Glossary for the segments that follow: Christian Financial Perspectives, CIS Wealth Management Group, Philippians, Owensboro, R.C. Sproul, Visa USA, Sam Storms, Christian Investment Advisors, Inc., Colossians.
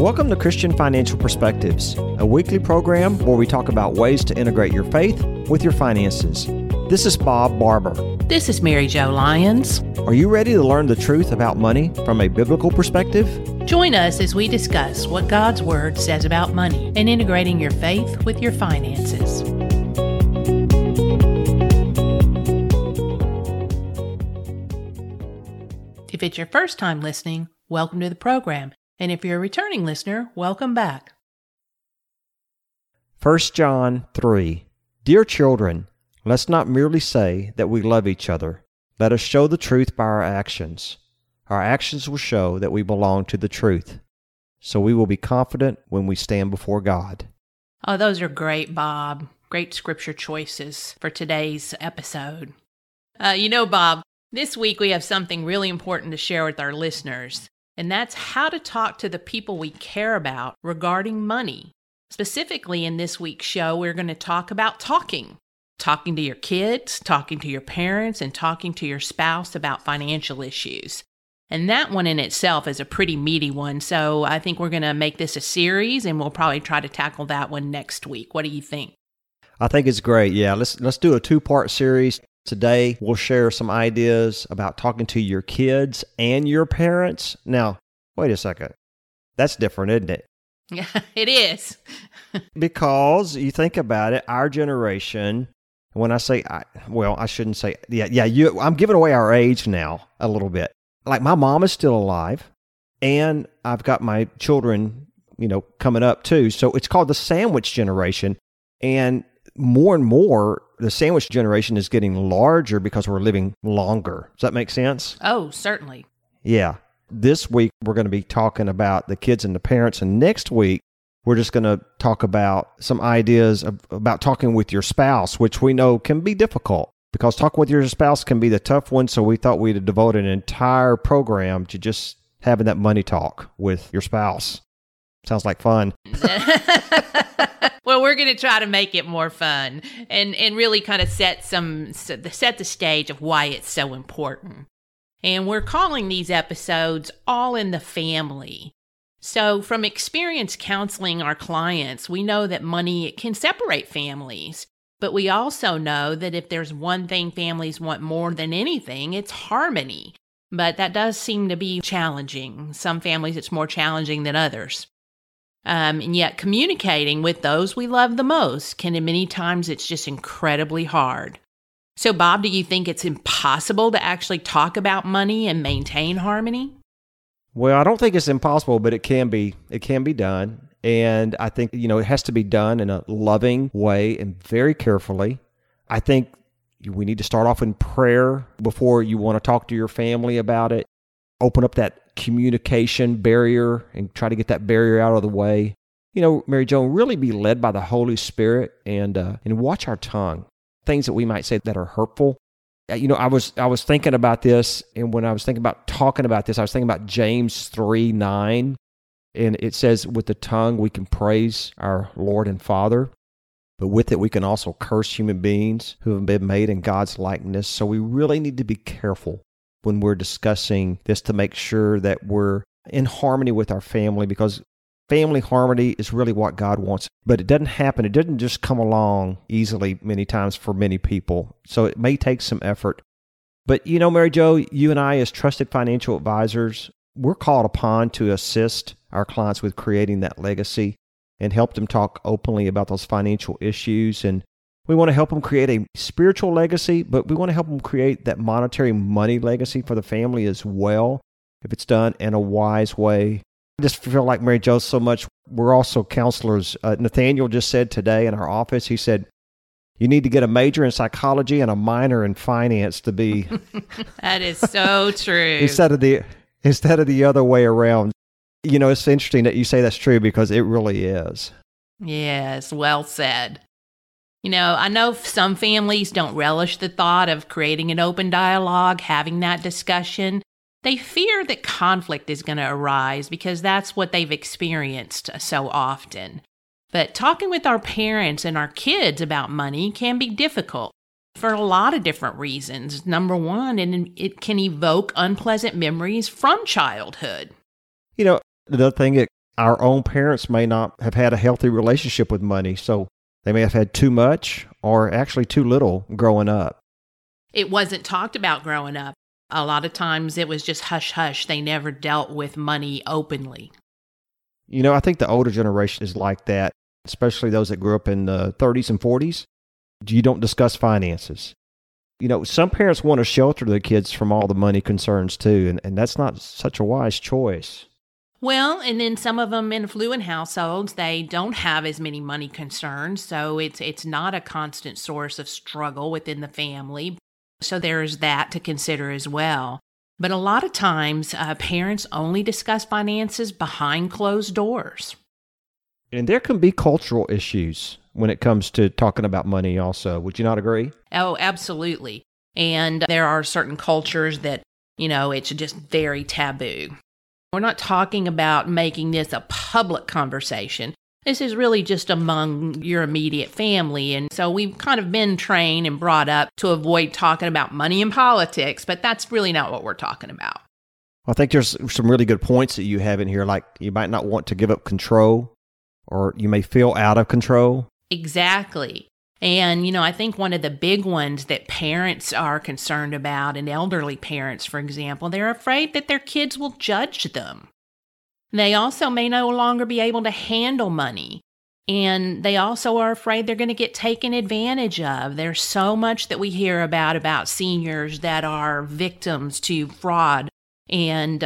Welcome to Christian Financial Perspectives, a weekly program where we talk about ways to integrate your faith with your finances. This is Bob Barber. This is Mary Jo Lyons. Are you ready to learn the truth about money from a biblical perspective? Join us as we discuss what God's Word says about money and integrating your faith with your finances. If it's your first time listening, welcome to the program. And if you're a returning listener, welcome back. 1 John 3. Dear children, let's not merely say that we love each other. Let us show the truth by our actions. Our actions will show that we belong to the truth. So we will be confident when we stand before God. Oh, those are great, Bob. Great scripture choices for today's episode. Bob, this week we have something really important to share with our listeners. And that's how to talk to the people we care about regarding money. Specifically in this week's show, we're going to talk about talking. Talking to your kids, talking to your parents, and talking to your spouse about financial issues. And that one in itself is a pretty meaty one, so I think we're going to make this a series, and we'll probably try to tackle that one next week. What do you think? I think it's great. Yeah, let's do a two-part series. Today, we'll share some ideas about talking to your kids and your parents. Now, wait a second. That's different, isn't it? Yeah, it is. Because you think about it, our generation, when I say, I'm giving away our age now a little bit. Like my mom is still alive and I've got my children, coming up too. So it's called the sandwich generation. And more, the sandwich generation is getting larger because we're living longer. Does that make sense? Oh, certainly. Yeah. This week, we're going to be talking about the kids and the parents. And next week, we're just going to talk about some ideas about talking with your spouse, which we know can be difficult because talking with your spouse can be the tough one. So we thought we'd devote an entire program to just having that money talk with your spouse. Sounds like fun. Well, we're going to try to make it more fun and really kind of set the stage of why it's so important. And we're calling these episodes All in the Family. So from experience counseling our clients, we know that money can separate families. But we also know that if there's one thing families want more than anything, it's harmony. But that does seem to be challenging. Some families, it's more challenging than others. And yet communicating with those we love the most can many times it's just incredibly hard. So Bob, do you think it's impossible to actually talk about money and maintain harmony? Well, I don't think it's impossible, but it can be done. And I think, it has to be done in a loving way and very carefully. I think we need to start off in prayer before you want to talk to your family about it. Open up that communication barrier and try to get that barrier out of the way. Mary Jo, really be led by the Holy Spirit and watch our tongue. Things that we might say that are hurtful. I was thinking about this, and when I was thinking about talking about this, I was thinking about James 3:9, and it says, with the tongue we can praise our Lord and Father, but with it we can also curse human beings who have been made in God's likeness. So we really need to be careful when we're discussing this to make sure that we're in harmony with our family, because family harmony is really what God wants. But it doesn't happen. It doesn't just come along easily many times for many people. So it may take some effort. But Mary Jo, you and I as trusted financial advisors, we're called upon to assist our clients with creating that legacy and help them talk openly about those financial issues. And we want to help them create a spiritual legacy, but we want to help them create that monetary money legacy for the family as well, if it's done in a wise way. I just feel like Mary Jo so much. We're also counselors. Nathaniel just said today in our office, he said, you need to get a major in psychology and a minor in finance to be. That is so true. Instead of the other way around. It's interesting that you say that's true because it really is. Yes, well said. I know some families don't relish the thought of creating an open dialogue, having that discussion. They fear that conflict is going to arise because that's what they've experienced so often. But talking with our parents and our kids about money can be difficult for a lot of different reasons. Number one, and it can evoke unpleasant memories from childhood. The thing that our own parents may not have had a healthy relationship with money, so they may have had too much or actually too little growing up. It wasn't talked about growing up. A lot of times it was just hush-hush. They never dealt with money openly. You know, I think the older generation is like that, especially those that grew up in the 30s and 40s. You don't discuss finances. You know, some parents want to shelter their kids from all the money concerns too, and that's not such a wise choice. Well, and then some of them in affluent households, they don't have as many money concerns, so it's not a constant source of struggle within the family. So there's that to consider as well. But a lot of times, parents only discuss finances behind closed doors. And there can be cultural issues when it comes to talking about money also. Would you not agree? Oh, absolutely. And there are certain cultures that, you know, it's just very taboo. We're not talking about making this a public conversation. This is really just among your immediate family. And so we've kind of been trained and brought up to avoid talking about money and politics, but that's really not what we're talking about. I think there's some really good points that you have in here, like you might not want to give up control or you may feel out of control. Exactly. And, you know, I think one of the big ones that parents are concerned about, and elderly parents, for example, they're afraid that their kids will judge them. They also may no longer be able to handle money, and they also are afraid they're going to get taken advantage of. There's so much that we hear about seniors that are victims to fraud and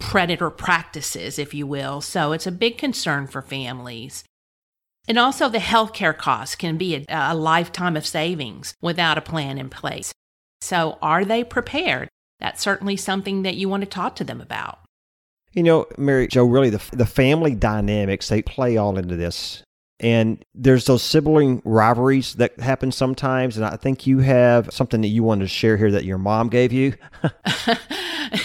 predator practices, if you will. So it's a big concern for families. And also the healthcare costs can be a lifetime of savings without a plan in place. So are they prepared? That's certainly something that you want to talk to them about. You know, Mary Jo, really the family dynamics, they play all into this. And there's those sibling rivalries that happen sometimes. And I think you have something that you wanted to share here that your mom gave you.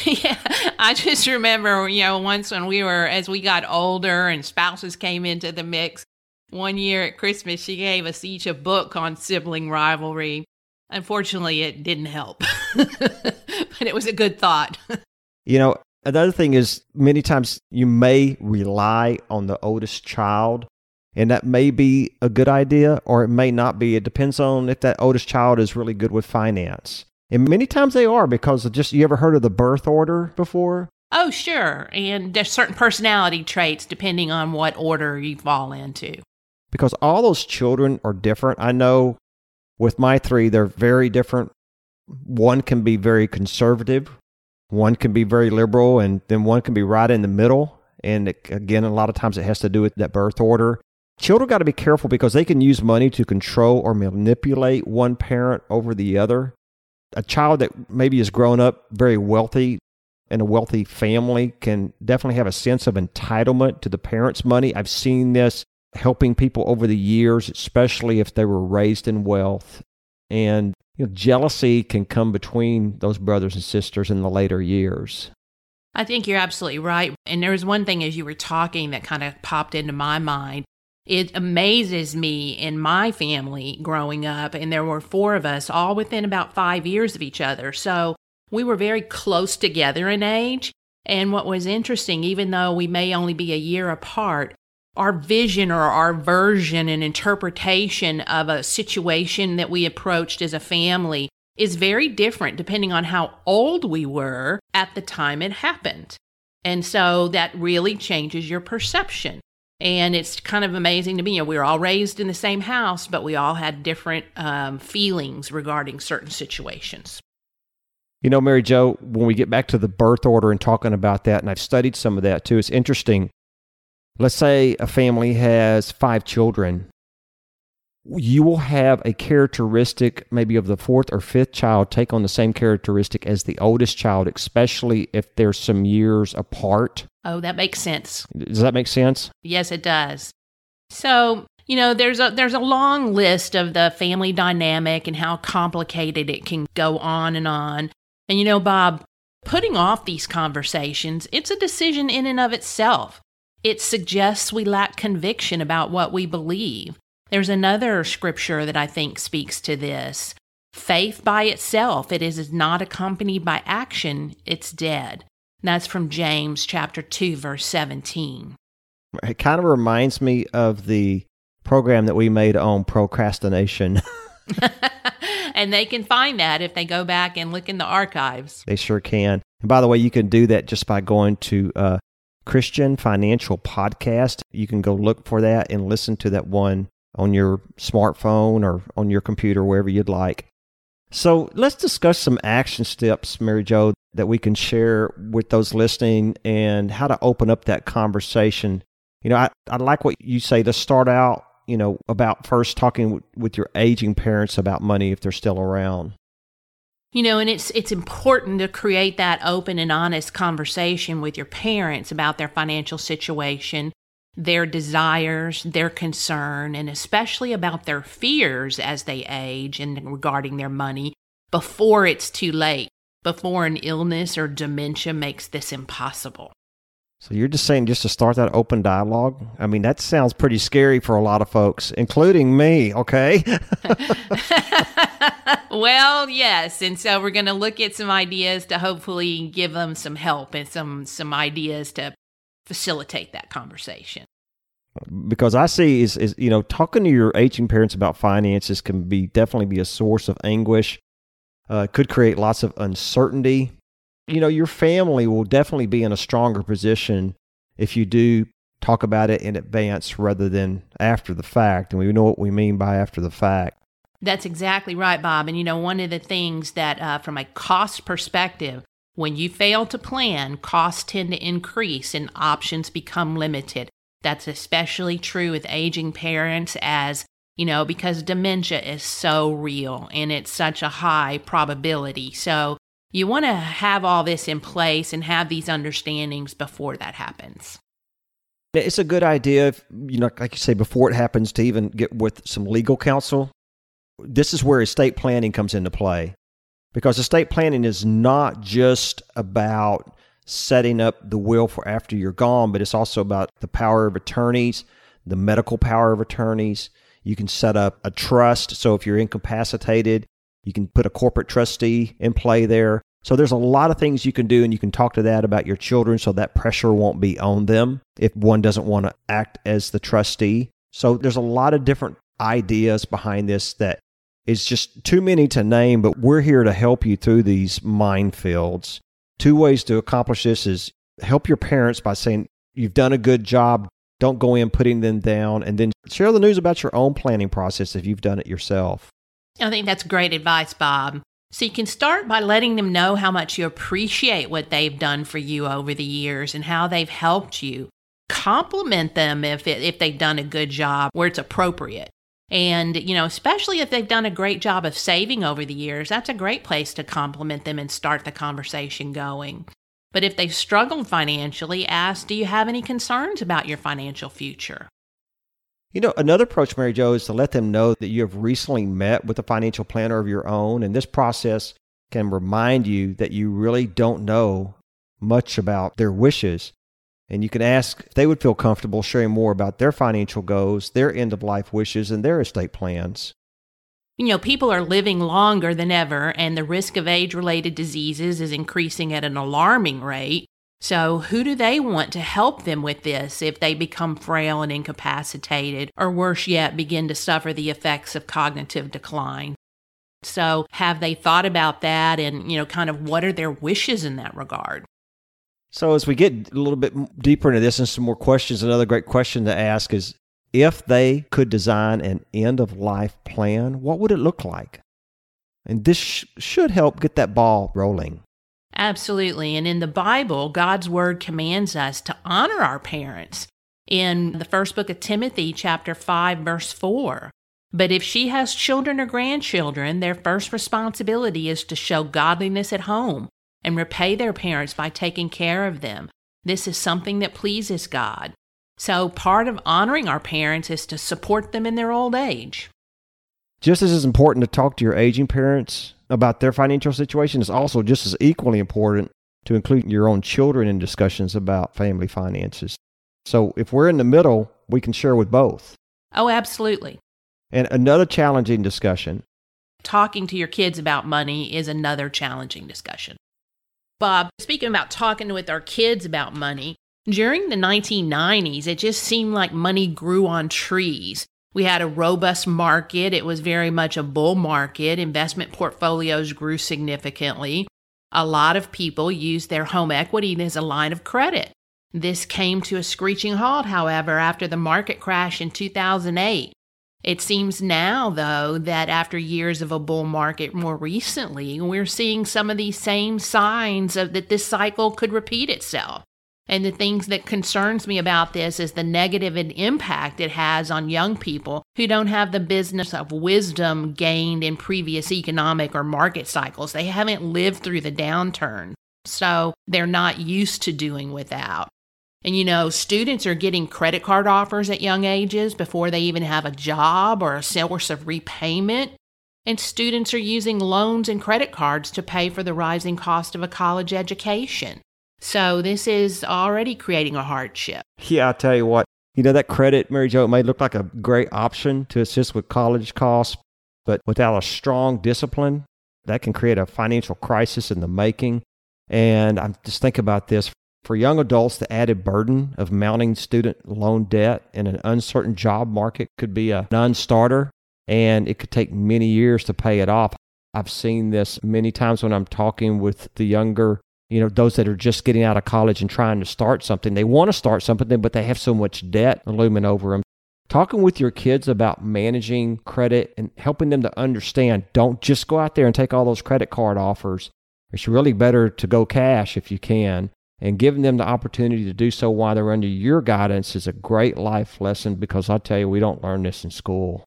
Yeah, I just remember, you know, once when as we got older and spouses came into the mix, one year at Christmas, she gave us each a book on sibling rivalry. Unfortunately, it didn't help, but it was a good thought. You know, another thing is many times you may rely on the oldest child, and that may be a good idea or it may not be. It depends on if that oldest child is really good with finance. And many times they are because of you ever heard of the birth order before? Oh, sure. And there's certain personality traits depending on what order you fall into. Because all those children are different. I know with my three, they're very different. One can be very conservative. One can be very liberal, and then one can be right in the middle. And again, a lot of times it has to do with that birth order. Children got to be careful because they can use money to control or manipulate one parent over the other. A child that maybe has grown up very wealthy in a wealthy family can definitely have a sense of entitlement to the parents' money. I've seen this helping people over the years, especially if they were raised in wealth. And you know, jealousy can come between those brothers and sisters in the later years. I think you're absolutely right. And there was one thing as you were talking that kind of popped into my mind. It amazes me in my family growing up, and there were four of us all within about 5 years of each other. So we were very close together in age. And what was interesting, even though we may only be a year apart, our vision or our version and interpretation of a situation that we approached as a family is very different depending on how old we were at the time it happened. And so that really changes your perception. And it's kind of amazing to me. You know, we were all raised in the same house, but we all had different feelings regarding certain situations. You know, Mary Jo, when we get back to the birth order and talking about that, and I've studied some of that too, it's interesting. Let's say a family has 5 children. You will have a characteristic maybe of the 4th or 5th child take on the same characteristic as the oldest child, especially if they're some years apart. Oh, that makes sense. Does that make sense? Yes, it does. So, you know, there's a long list of the family dynamic and how complicated it can go on and on. And, you know, Bob, putting off these conversations, it's a decision in and of itself. It suggests we lack conviction about what we believe. There's another scripture that I think speaks to this. Faith by itself, it is not accompanied by action, it's dead. And that's from James chapter 2, verse 17. It kind of reminds me of the program that we made on procrastination. And they can find that if they go back and look in the archives. They sure can. And by the way, you can do that just by going to Christian Financial Podcast. You can go look for that and listen to that one on your smartphone or on your computer, wherever you'd like. So let's discuss some action steps, Mary Jo, that we can share with those listening and how to open up that conversation. You know, I like what you say to start out, you know, about first talking with your aging parents about money if they're still around. You know, and it's important to create that open and honest conversation with your parents about their financial situation, their desires, their concern, and especially about their fears as they age and regarding their money before it's too late, before an illness or dementia makes this impossible. So you're just saying just to start that open dialogue? I mean, that sounds pretty scary for a lot of folks, including me, okay? Well, yes. And so we're going to look at some ideas to hopefully give them some help and some ideas to facilitate that conversation. Because I see is, you know, talking to your aging parents about finances can be definitely be a source of anguish. Could create lots of uncertainty. You know, your family will definitely be in a stronger position if you do talk about it in advance rather than after the fact. And we know what we mean by after the fact. That's exactly right, Bob. And, you know, one of the things that from a cost perspective, when you fail to plan, costs tend to increase and options become limited. That's especially true with aging parents as, you know, because dementia is so real and it's such a high probability. So you want to have all this in place and have these understandings before that happens. It's a good idea, if, you know, like you say, before it happens to even get with some legal counsel. This is where estate planning comes into play, because estate planning is not just about setting up the will for after you're gone, but it's also about the power of attorneys, the medical power of attorneys. You can set up a trust. So if you're incapacitated, you can put a corporate trustee in play there. So there's a lot of things you can do, and you can talk to that about your children so that pressure won't be on them if one doesn't want to act as the trustee. So there's a lot of different ideas behind this that is just too many to name, but we're here to help you through these minefields. Two ways to accomplish this is help your parents by saying you've done a good job. Don't go in putting them down, and then share the news about your own planning process if you've done it yourself. I think that's great advice, Bob. So you can start by letting them know how much you appreciate what they've done for you over the years and how they've helped you. Compliment them if they've done a good job where it's appropriate. And, you know, especially if they've done a great job of saving over the years, that's a great place to compliment them and start the conversation going. But if they've struggled financially, ask, do you have any concerns about your financial future? You know, another approach, Mary Jo, is to let them know that you have recently met with a financial planner of your own, and this process can remind you that you really don't know much about their wishes. And you can ask if they would feel comfortable sharing more about their financial goals, their end-of-life wishes, and their estate plans. You know, people are living longer than ever, and the risk of age-related diseases is increasing at an alarming rate. So who do they want to help them with this if they become frail and incapacitated, or worse yet, begin to suffer the effects of cognitive decline? So have they thought about that and, you know, kind of what are their wishes in that regard? So as we get a little bit deeper into this and some more questions, another great question to ask is if they could design an end-of-life plan, what would it look like? And this should help get that ball rolling. Absolutely. And in the Bible, God's word commands us to honor our parents in the first book of Timothy, chapter 5, verse 4. But if she has children or grandchildren, their first responsibility is to show godliness at home and repay their parents by taking care of them. This is something that pleases God. So part of honoring our parents is to support them in their old age. Just as it's important to talk to your aging parents about their financial situation, it's also just as equally important to include your own children in discussions about family finances. So if we're in the middle, we can share with both. Oh, absolutely. And another challenging discussion. Talking to your kids about money is another challenging discussion. Bob, speaking about talking with our kids about money, During the 1990s, it just seemed like money grew on trees. We had a robust market. It was very much a bull market. Investment portfolios grew significantly. A lot of people used their home equity as a line of credit. This came to a screeching halt, however, after the market crash in 2008. It seems now, though, that after years of a bull market more recently, we're seeing some of these same signs of that this cycle could repeat itself. And the things that concerns me about this is the negative impact it has on young people who don't have the business of wisdom gained in previous economic or market cycles. They haven't lived through the downturn, so they're not used to doing without. And, students are getting credit card offers at young ages before they even have a job or a source of repayment. And students are using loans and credit cards to pay for the rising cost of a college education. So this is already creating a hardship. Yeah, I tell you what, that credit, Mary Jo, it may look like a great option to assist with college costs, but without a strong discipline, that can create a financial crisis in the making. And I'm just thinking about this. For young adults, the added burden of mounting student loan debt in an uncertain job market could be a non-starter, and it could take many years to pay it off. I've seen this many times when I'm talking with the younger those that are just getting out of college and trying to start something. They want to start something, but they have so much debt looming over them. Talking with your kids about managing credit and helping them to understand, don't just go out there and take all those credit card offers. It's really better to go cash if you can. And giving them the opportunity to do so while they're under your guidance is a great life lesson, because I'll tell you, we don't learn this in school.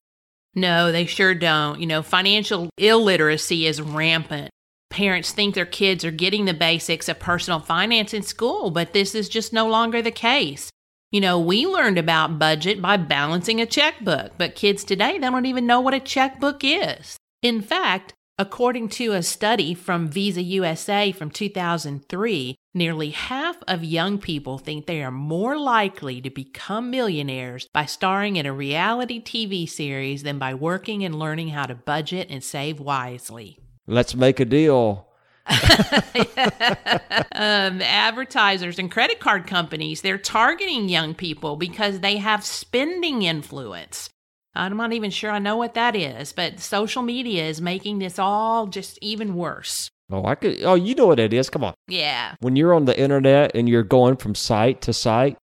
No, they sure don't. Financial illiteracy is rampant. Parents think their kids are getting the basics of personal finance in school, but this is just no longer the case. We learned about budget by balancing a checkbook, but kids today, they don't even know what a checkbook is. In fact, according to a study from Visa USA from 2003, nearly half of young people think they are more likely to become millionaires by starring in a reality TV series than by working and learning how to budget and save wisely. Let's make a deal. Advertisers and credit card companies, they're targeting young people because they have spending influence. I'm not even sure I know what that is, but social media is making this all just even worse. Oh, you know what it is. Come on. Yeah. When you're on the internet and you're going from site to site,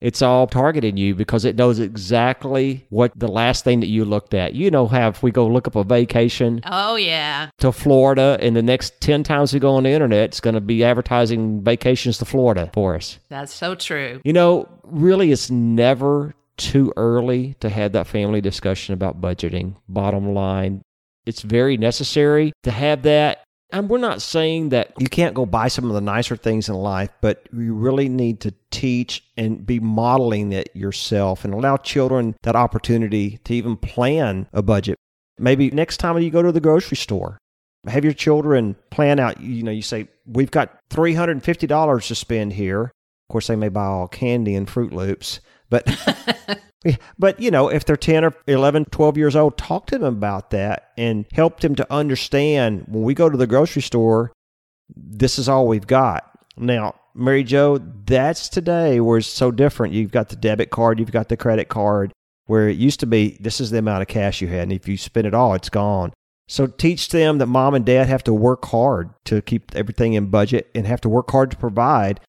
it's all targeting you because it knows exactly what the last thing that you looked at. How if we go look up a vacation. Oh, yeah. To Florida, and the next 10 times we go on the internet, it's going to be advertising vacations to Florida for us. That's so true. Really, it's never too early to have that family discussion about budgeting. Bottom line, it's very necessary to have that. And we're not saying that you can't go buy some of the nicer things in life, but you really need to teach and be modeling it yourself and allow children that opportunity to even plan a budget. Maybe next time you go to the grocery store, have your children plan out, you say, we've got $350 to spend here. Of course, they may buy all candy and Fruit Loops, but... But, if they're 10 or 11, 12 years old, talk to them about that and help them to understand when we go to the grocery store, this is all we've got. Now, Mary Jo, that's today where it's so different. You've got the debit card, you've got the credit card, where it used to be, this is the amount of cash you had, and if you spend it all, it's gone. So teach them that mom and dad have to work hard to keep everything in budget and have to work hard to provide.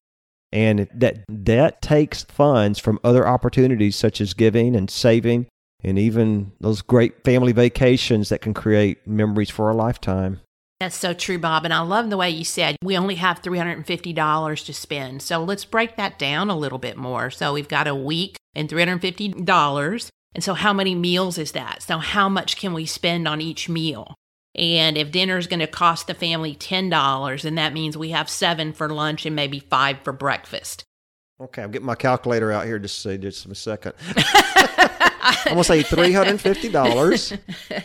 And that takes funds from other opportunities such as giving and saving and even those great family vacations that can create memories for a lifetime. That's so true, Bob. And I love the way you said we only have $350 to spend. So let's break that down a little bit more. So we've got a week and $350. And so how many meals is that? So how much can we spend on each meal? And if dinner is going to cost the family $10, then that means we have $7 for lunch and maybe $5 for breakfast. Okay, I'm getting my calculator out here just to say just a second. I'm going to say $350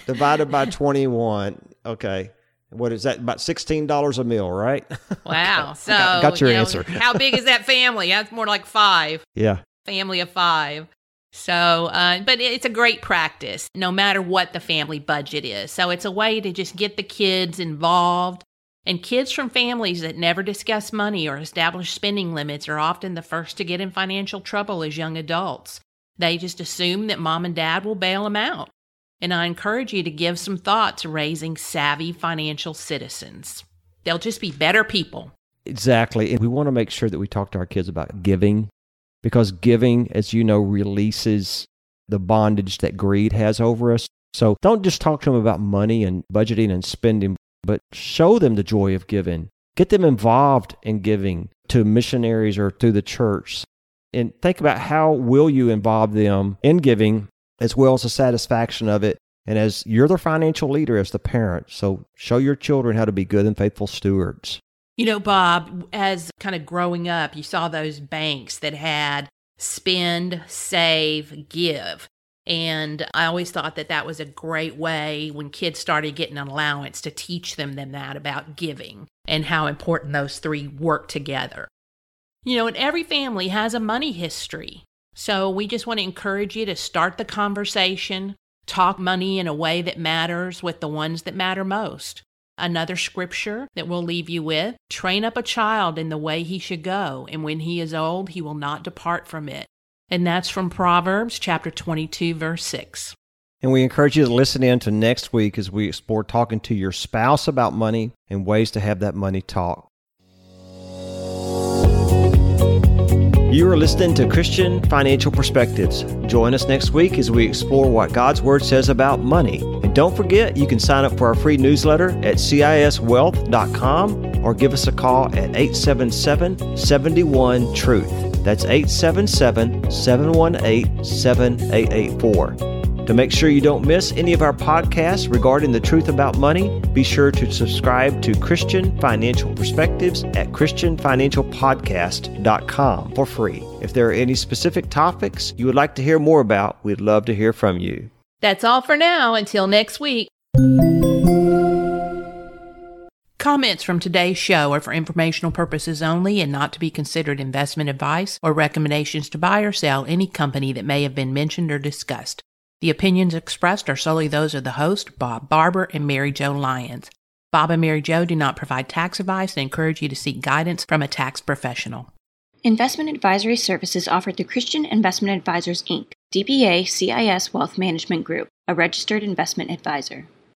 divided by 21. Okay, what is that? About $16 a meal, right? Wow. Okay. So got your answer. How big is that family? That's more like 5. Yeah. Family of 5. So, but it's a great practice, no matter what the family budget is. So it's a way to just get the kids involved And kids from families that never discuss money or establish spending limits are often the first to get in financial trouble as young adults. They just assume that mom and dad will bail them out. And I encourage you to give some thought to raising savvy financial citizens. They'll just be better people. Exactly. And we want to make sure that we talk to our kids about giving, because giving, as you know, releases the bondage that greed has over us. So don't just talk to them about money and budgeting and spending, but show them the joy of giving. Get them involved in giving to missionaries or through the church. And think about how will you involve them in giving, as well as the satisfaction of it. And as you're the financial leader as the parent, so show your children how to be good and faithful stewards. You know, Bob, as kind of growing up, you saw those banks that had spend, save, give. And I always thought that that was a great way when kids started getting an allowance to teach them that about giving and how important those three work together. You know, and every family has a money history. So we just want to encourage you to start the conversation, talk money in a way that matters with the ones that matter most. Another scripture that we'll leave you with, train up a child in the way he should go, and when he is old, he will not depart from it. And that's from Proverbs chapter 22, verse 6. And we encourage you to listen in to next week as we explore talking to your spouse about money and ways to have that money talk. You are listening to Christian Financial Perspectives. Join us next week as we explore what God's Word says about money. And don't forget, you can sign up for our free newsletter at CISwealth.com or give us a call at 877-71-TRUTH. That's 877-718-7884. To make sure you don't miss any of our podcasts regarding the truth about money, be sure to subscribe to Christian Financial Perspectives at ChristianFinancialPodcast.com for free. If there are any specific topics you would like to hear more about, we'd love to hear from you. That's all for now. Until next week. Comments from today's show are for informational purposes only and not to be considered investment advice or recommendations to buy or sell any company that may have been mentioned or discussed. The opinions expressed are solely those of the host, Bob Barber and Mary Jo Lyons. Bob and Mary Jo do not provide tax advice and encourage you to seek guidance from a tax professional. Investment advisory services offered through Christian Investment Advisors, Inc., DBA CIS Wealth Management Group, a registered investment advisor.